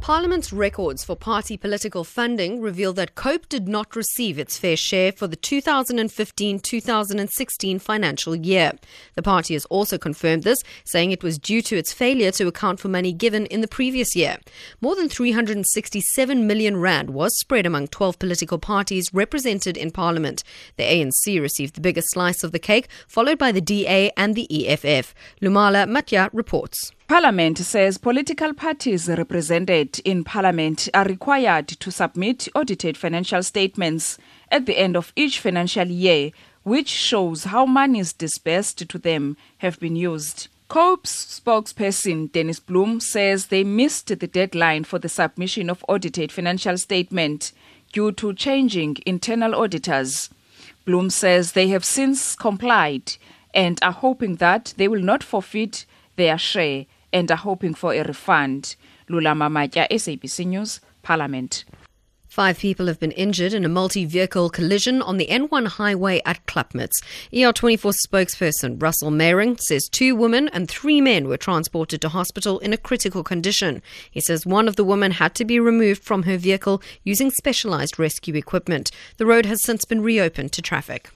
Parliament's records for party political funding reveal that COPE did not receive its fair share for the 2015-2016 financial year. The party has also confirmed this, saying it was due to its failure to account for money given in the previous year. More than 367 million rand was spread among 12 political parties represented in Parliament. The ANC received the biggest slice of the cake, followed by the DA and the EFF. Lulama Majaya reports. Parliament says political parties represented in Parliament are required to submit audited financial statements at the end of each financial year, which shows how monies disbursed to them have been used. COPE's spokesperson Dennis Bloom says they missed the deadline for the submission of audited financial statement due to changing internal auditors. Bloom says they have since complied and are hoping that they will not forfeit their share and are hoping for a refund. Lulama Majaya, SABC News, Parliament. 5 people have been injured in a multi-vehicle collision on the N1 highway at Klapmuts. ER24 spokesperson Russell Meiring says 2 women and 3 men were transported to hospital in a critical condition. He says one of the women had to be removed from her vehicle using specialized rescue equipment. The road has since been reopened to traffic.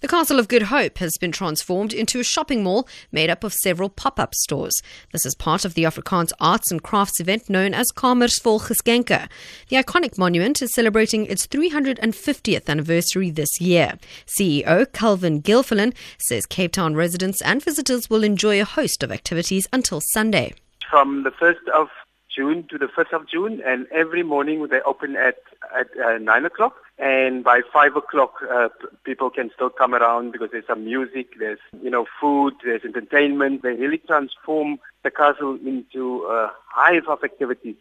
The Castle of Good Hope has been transformed into a shopping mall made up of several pop-up stores. This is part of the Afrikaans arts and crafts event known as Kamersvol Gisgenke. The iconic monument is celebrating its 350th anniversary this year. CEO Calvin Gilfillan says Cape Town residents and visitors will enjoy a host of activities until Sunday. From the 1st of June to the 1st of June, and every morning they open at 9 o'clock. And by 5 o'clock, people can still come around because there's some music, there's, food, there's entertainment. They really transform the castle into a hive of activities.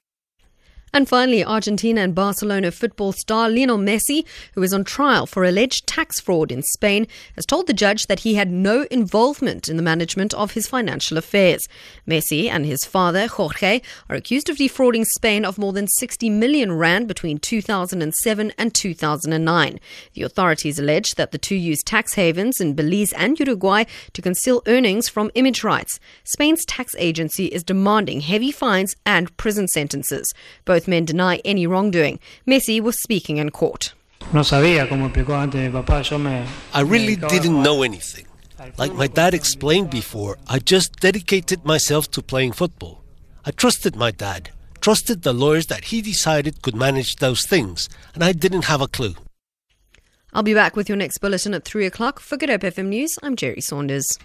And finally, Argentina and Barcelona football star Lionel Messi, who is on trial for alleged tax fraud in Spain, has told the judge that he had no involvement in the management of his financial affairs. Messi and his father, Jorge, are accused of defrauding Spain of more than 60 million rand between 2007 and 2009. The authorities allege that the two used tax havens in Belize and Uruguay to conceal earnings from image rights. Spain's tax agency is demanding heavy fines and prison sentences. Both men deny any wrongdoing. Messi was speaking in court. I really didn't know anything. Like my dad explained before, I just dedicated myself to playing football. I trusted my dad, trusted the lawyers that he decided could manage those things, and I didn't have a clue. I'll be back with your next bulletin at 3 o'clock. For Good Hope FM News, I'm Jerry Saunders.